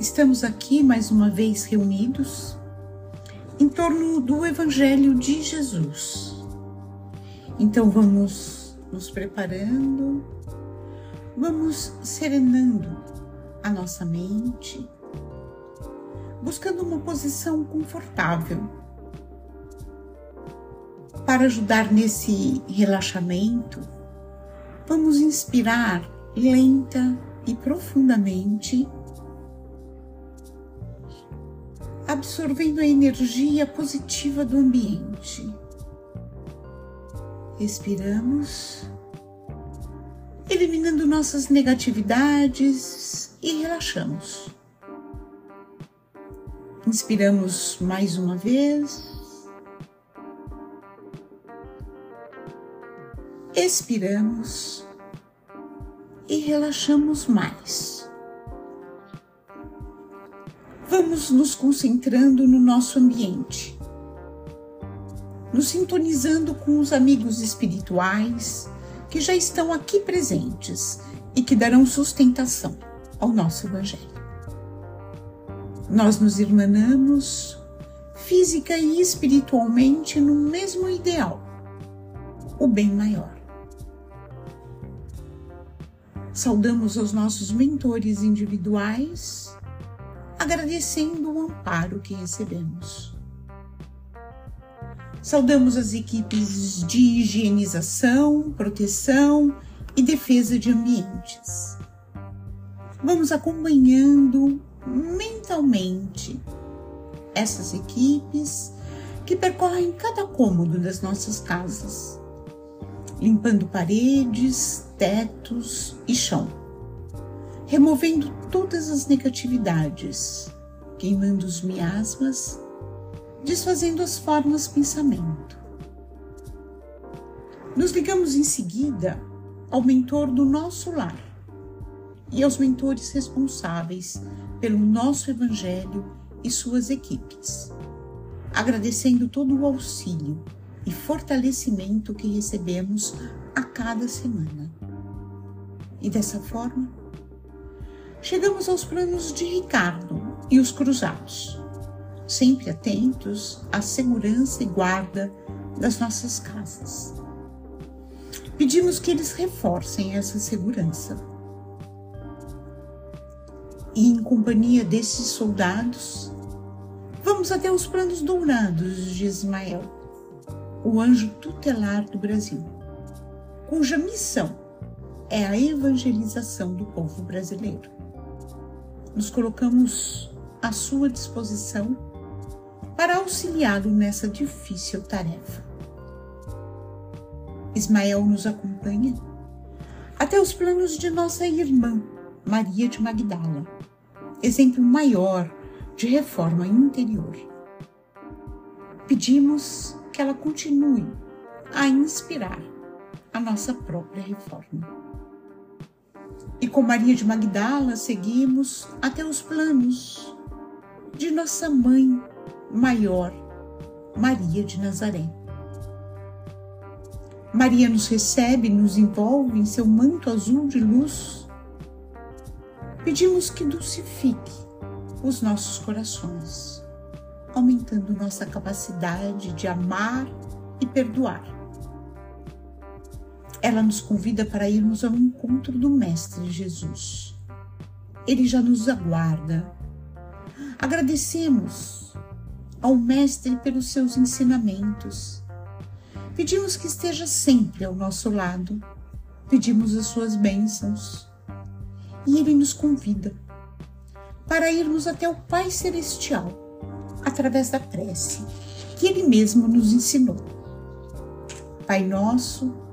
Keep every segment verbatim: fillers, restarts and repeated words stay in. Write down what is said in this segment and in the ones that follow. Estamos aqui mais uma vez reunidos em torno do Evangelho de Jesus. Então vamos nos preparando, vamos serenando a nossa mente, buscando uma posição confortável para ajudar nesse relaxamento. Vamos inspirar lenta e profundamente, absorvendo a energia positiva do ambiente. Respiramos, eliminando nossas negatividades e relaxamos. Inspiramos mais uma vez. Expiramos e relaxamos mais. Vamos nos concentrando no nosso ambiente, nos sintonizando com os amigos espirituais que já estão aqui presentes e que darão sustentação ao nosso Evangelho. Nós nos irmanamos física e espiritualmente no mesmo ideal, o bem maior. Saudamos os nossos mentores individuais, agradecendo o amparo que recebemos. Saudamos as equipes de higienização, proteção e defesa de ambientes. Vamos acompanhando mentalmente essas equipes que percorrem cada cômodo das nossas casas, limpando paredes, tetos e chão, removendo todas as negatividades, queimando os miasmas, desfazendo as formas pensamento. Nos ligamos em seguida ao mentor do nosso lar e aos mentores responsáveis pelo nosso Evangelho e suas equipes, agradecendo todo o auxílio e fortalecimento que recebemos a cada semana. E dessa forma, chegamos aos planos de Ricardo e os cruzados, sempre atentos à segurança e guarda das nossas casas. Pedimos que eles reforcem essa segurança. E em companhia desses soldados, vamos até os planos dourados de Ismael, o anjo tutelar do Brasil, cuja missão é a evangelização do povo brasileiro. Nos colocamos à sua disposição para auxiliá-lo nessa difícil tarefa. Ismael nos acompanha até os planos de nossa irmã, Maria de Magdala, exemplo maior de reforma interior. Pedimos que ela continue a inspirar a nossa própria reforma. E com Maria de Magdala seguimos até os planos de nossa mãe maior, Maria de Nazaré. Maria nos recebe, nos envolve em seu manto azul de luz. Pedimos que dulcifique os nossos corações, aumentando nossa capacidade de amar e perdoar. Ela nos convida para irmos ao encontro do Mestre Jesus. Ele já nos aguarda. Agradecemos ao Mestre pelos seus ensinamentos. Pedimos que esteja sempre ao nosso lado. Pedimos as suas bênçãos. E ele nos convida para irmos até o Pai Celestial, através da prece que ele mesmo nos ensinou. Pai nosso,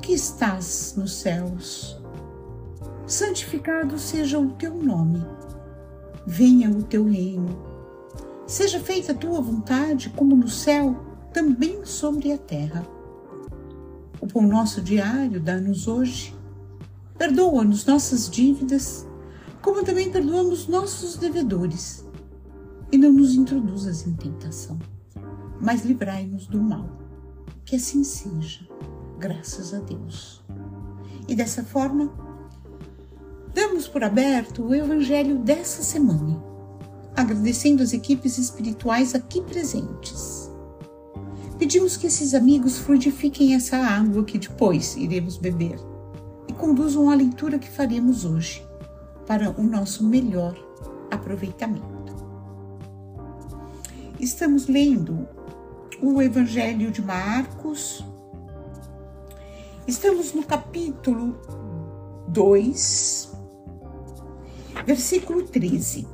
que estás nos céus, santificado seja o teu nome, venha o teu reino, seja feita a tua vontade, como no céu, também sobre a terra. O pão nosso diário dá-nos hoje, perdoa-nos nossas dívidas, como também perdoamos nossos devedores, e não nos introduzas em tentação, mas livrai-nos do mal. Que assim seja, graças a Deus. E dessa forma, Damos por aberto o Evangelho dessa semana, agradecendo as equipes espirituais aqui presentes. Pedimos que esses amigos frutifiquem essa água que depois iremos beber e conduzam a leitura que faremos hoje para o nosso melhor aproveitamento. Estamos lendo o Evangelho de Marcos. Estamos no capítulo dois. Versículo treze,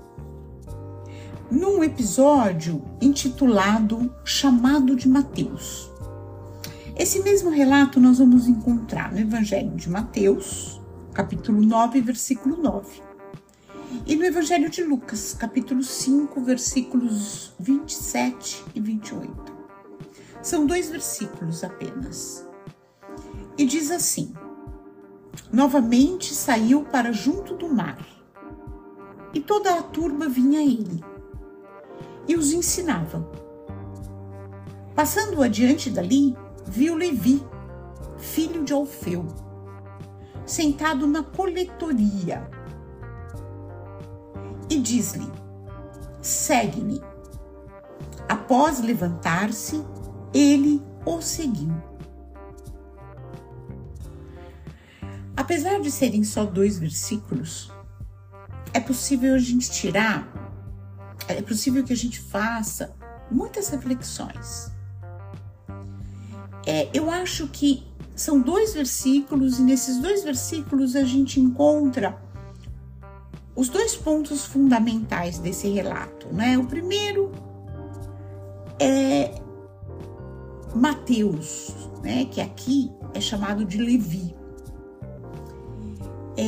num episódio intitulado Chamado de Mateus. Esse mesmo relato nós vamos encontrar no Evangelho de Mateus, capítulo nove, versículo nove, e no Evangelho de Lucas, capítulo cinco, versículos vinte e sete e vinte e oito. São dois versículos apenas. E diz assim: novamente saiu para junto do mar, e toda a turma vinha a ele, e os ensinava. Passando adiante dali, viu Levi, filho de Alfeu, sentado na coletoria, e diz-lhe: segue-me. Após levantar-se, ele o seguiu. Apesar de serem só dois versículos, É possível a gente tirar, é possível que a gente faça muitas reflexões. É, eu acho que são dois versículos, e nesses dois versículos a gente encontra os dois pontos fundamentais desse relato, né? O primeiro é Mateus, né? Que aqui é chamado de Levi. É,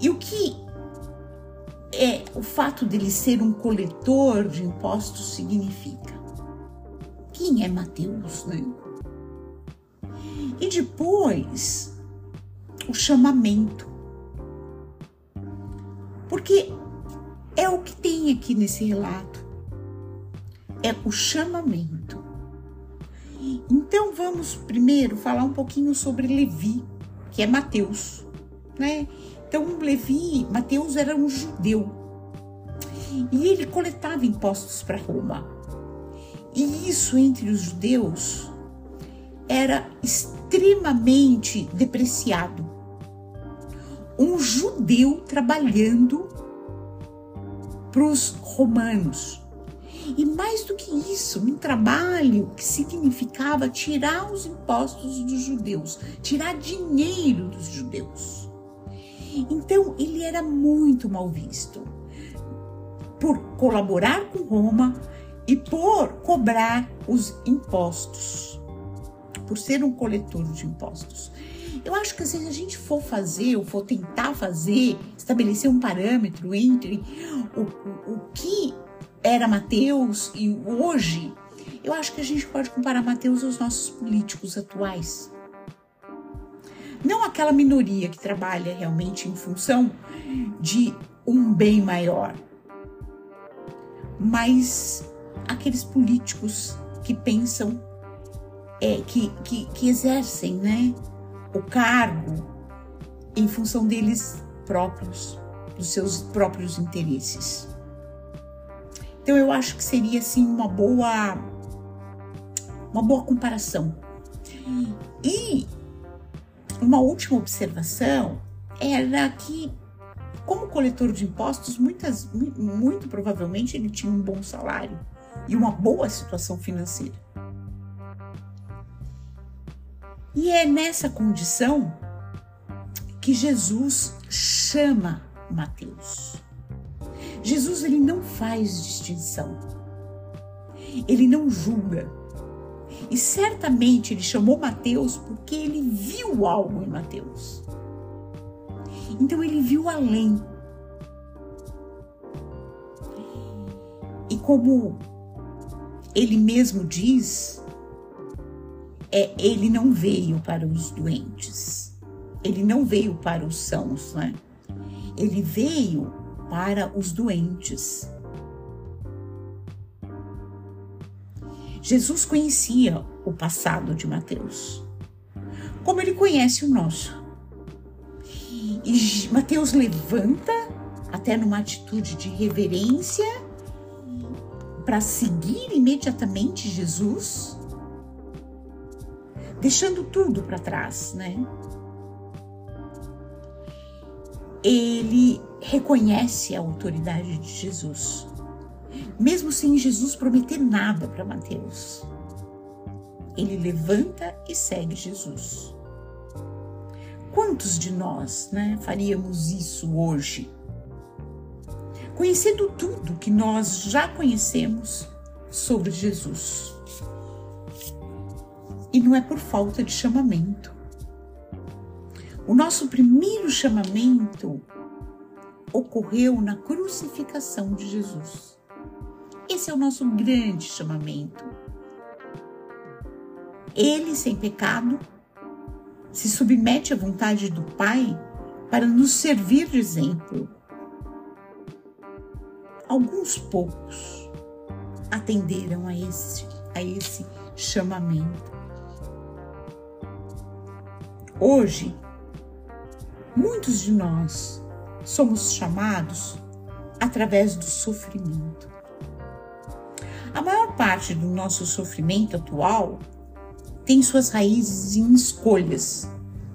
e o que É, o fato dele ser um coletor de impostos significa? Quem é Mateus, né? E depois, o chamamento. Porque é o que tem aqui nesse relato. É o chamamento. Então, vamos primeiro falar um pouquinho sobre Levi, que é Mateus, né? Então, Levi, Mateus era um judeu e ele coletava impostos para Roma. E isso entre os judeus era extremamente depreciado. Um judeu trabalhando para os romanos. E mais do que isso, um trabalho que significava tirar os impostos dos judeus, tirar dinheiro dos judeus. Então, ele era muito mal visto por colaborar com Roma e por cobrar os impostos, por ser um coletor de impostos. Eu acho que, se a gente for fazer, ou for tentar fazer, estabelecer um parâmetro entre o, o, o que era Mateus e hoje, eu acho que a gente pode comparar Mateus aos nossos políticos atuais. Não aquela minoria que trabalha realmente em função de um bem maior, mas aqueles políticos que pensam, é, que, que, que exercem, né, o cargo em função deles próprios, dos seus próprios interesses. Então, eu acho que seria, assim, uma boa, uma boa comparação. E uma última observação era que, como coletor de impostos, muitas, muito provavelmente ele tinha um bom salário e uma boa situação financeira. E é nessa condição que Jesus chama Mateus. Jesus, ele não faz distinção, ele não julga. E certamente ele chamou Mateus porque ele viu algo em Mateus. Então, ele viu além. E como ele mesmo diz, é, ele não veio para os doentes. Ele não veio para os sãos, né? Ele veio para os doentes. Jesus conhecia o passado de Mateus, como ele conhece o nosso. E Mateus levanta, até numa atitude de reverência, para seguir imediatamente Jesus, deixando tudo para trás, né? Ele reconhece a autoridade de Jesus, mesmo sem Jesus prometer nada para Mateus. Ele levanta e segue Jesus. Quantos de nós, né, faríamos isso hoje? Conhecendo tudo que nós já conhecemos sobre Jesus. E não é por falta de chamamento. O nosso primeiro chamamento ocorreu na crucificação de Jesus. Esse é o nosso grande chamamento. Ele, sem pecado, se submete à vontade do Pai para nos servir de exemplo. Alguns poucos atenderam a esse, a esse chamamento. Hoje, muitos de nós somos chamados através do sofrimento. A maior parte do nosso sofrimento atual tem suas raízes em escolhas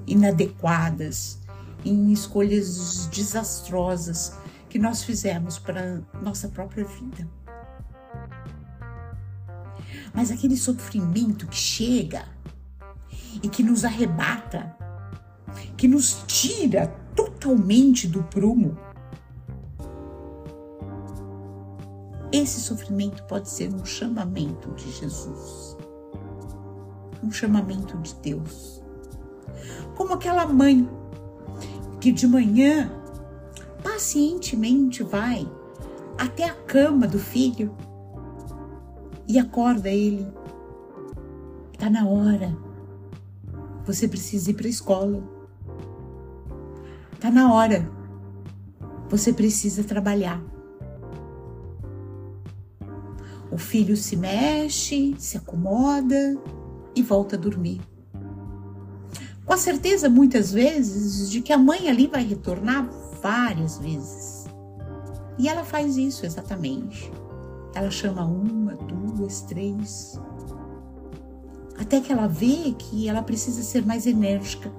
inadequadas, em escolhas desastrosas que nós fizemos para a nossa própria vida. Mas aquele sofrimento que chega e que nos arrebata, que nos tira totalmente do prumo, esse sofrimento pode ser um chamamento de Jesus, um chamamento de Deus. Como aquela mãe que de manhã pacientemente vai até a cama do filho e acorda ele. Tá na hora. Você precisa ir para a escola. Tá na hora. Você precisa trabalhar. O filho se mexe, se acomoda e volta a dormir. Com a certeza, muitas vezes, de que a mãe ali vai retornar várias vezes. E ela faz isso exatamente. Ela chama uma, duas, três. Até que ela vê que ela precisa ser mais enérgica.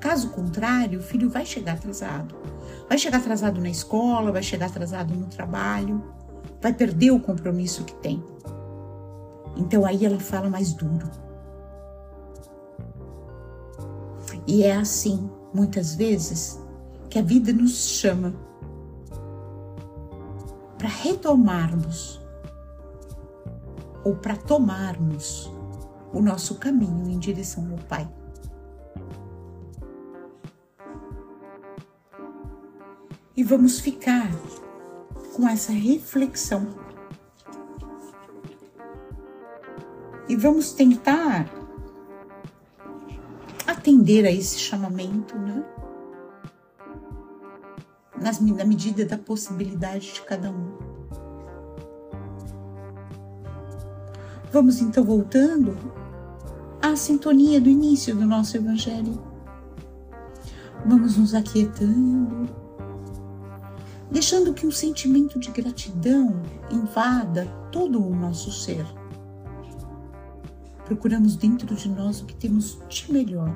Caso contrário, o filho vai chegar atrasado. Vai chegar atrasado na escola, vai chegar atrasado no trabalho. Vai perder o compromisso que tem. Então aí ela fala mais duro. E é assim, muitas vezes, que a vida nos chama para retomarmos ou para tomarmos o nosso caminho em direção ao Pai. E vamos ficar com essa reflexão. E vamos tentar atender a esse chamamento, né? Nas, na medida da possibilidade de cada um. Vamos então voltando à sintonia do início do nosso evangelho. Vamos nos aquietando, deixando que um sentimento de gratidão invada todo o nosso ser. Procuramos dentro de nós o que temos de melhor,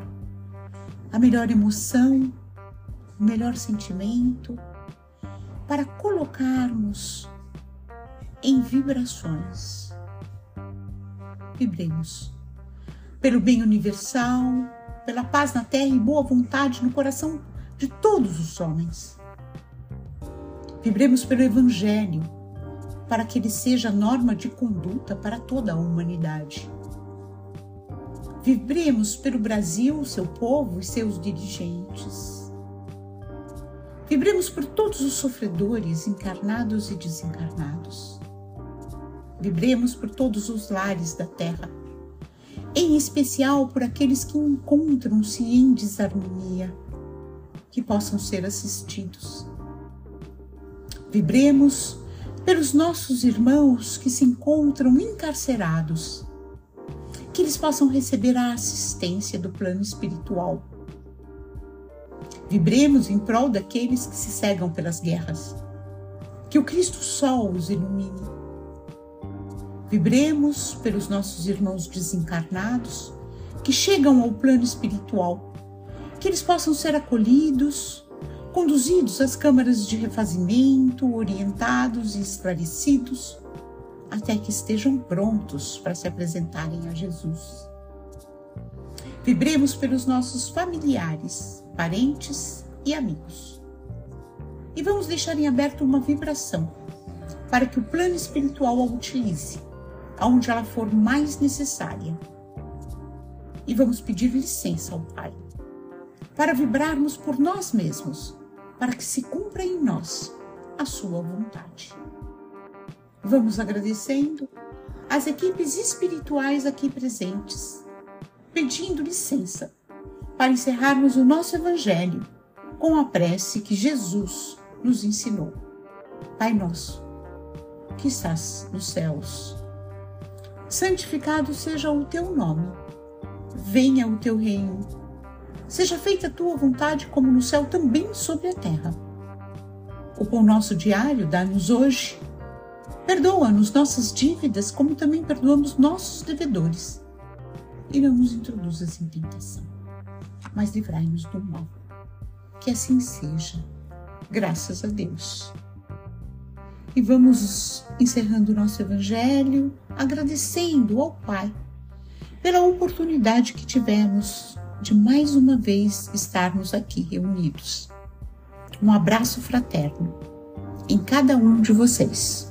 a melhor emoção, o melhor sentimento, para colocarmos em vibrações. Vibremos pelo bem universal, pela paz na terra e boa vontade no coração de todos os homens. Vibremos pelo Evangelho, para que ele seja a norma de conduta para toda a humanidade. Vibremos pelo Brasil, seu povo e seus dirigentes. Vibremos por todos os sofredores, encarnados e desencarnados. Vibremos por todos os lares da Terra, em especial por aqueles que encontram-se em desarmonia, que possam ser assistidos. Vibremos pelos nossos irmãos que se encontram encarcerados, que eles possam receber a assistência do plano espiritual. Vibremos em prol daqueles que se cegam pelas guerras. Que o Cristo Sol os ilumine. Vibremos pelos nossos irmãos desencarnados que chegam ao plano espiritual. Que eles possam ser acolhidos, conduzidos às câmaras de refazimento, orientados e esclarecidos, até que estejam prontos para se apresentarem a Jesus. Vibremos pelos nossos familiares, parentes e amigos. E vamos deixar em aberto uma vibração, para que o plano espiritual a utilize, aonde ela for mais necessária. E vamos pedir licença ao Pai, para vibrarmos por nós mesmos, para que se cumpra em nós a sua vontade. Vamos agradecendo às equipes espirituais aqui presentes, pedindo licença para encerrarmos o nosso evangelho com a prece que Jesus nos ensinou. Pai nosso, que estás nos céus, santificado seja o teu nome, venha o teu reino, seja feita a tua vontade como no céu também sobre a terra. O pão nosso diário dá-nos hoje. Perdoa-nos nossas dívidas, como também perdoamos nossos devedores. E não nos introduzas em tentação, mas livrai-nos do mal. Que assim seja, graças a Deus. E vamos encerrando o nosso evangelho, agradecendo ao Pai pela oportunidade que tivemos de mais uma vez estarmos aqui reunidos. Um abraço fraterno em cada um de vocês.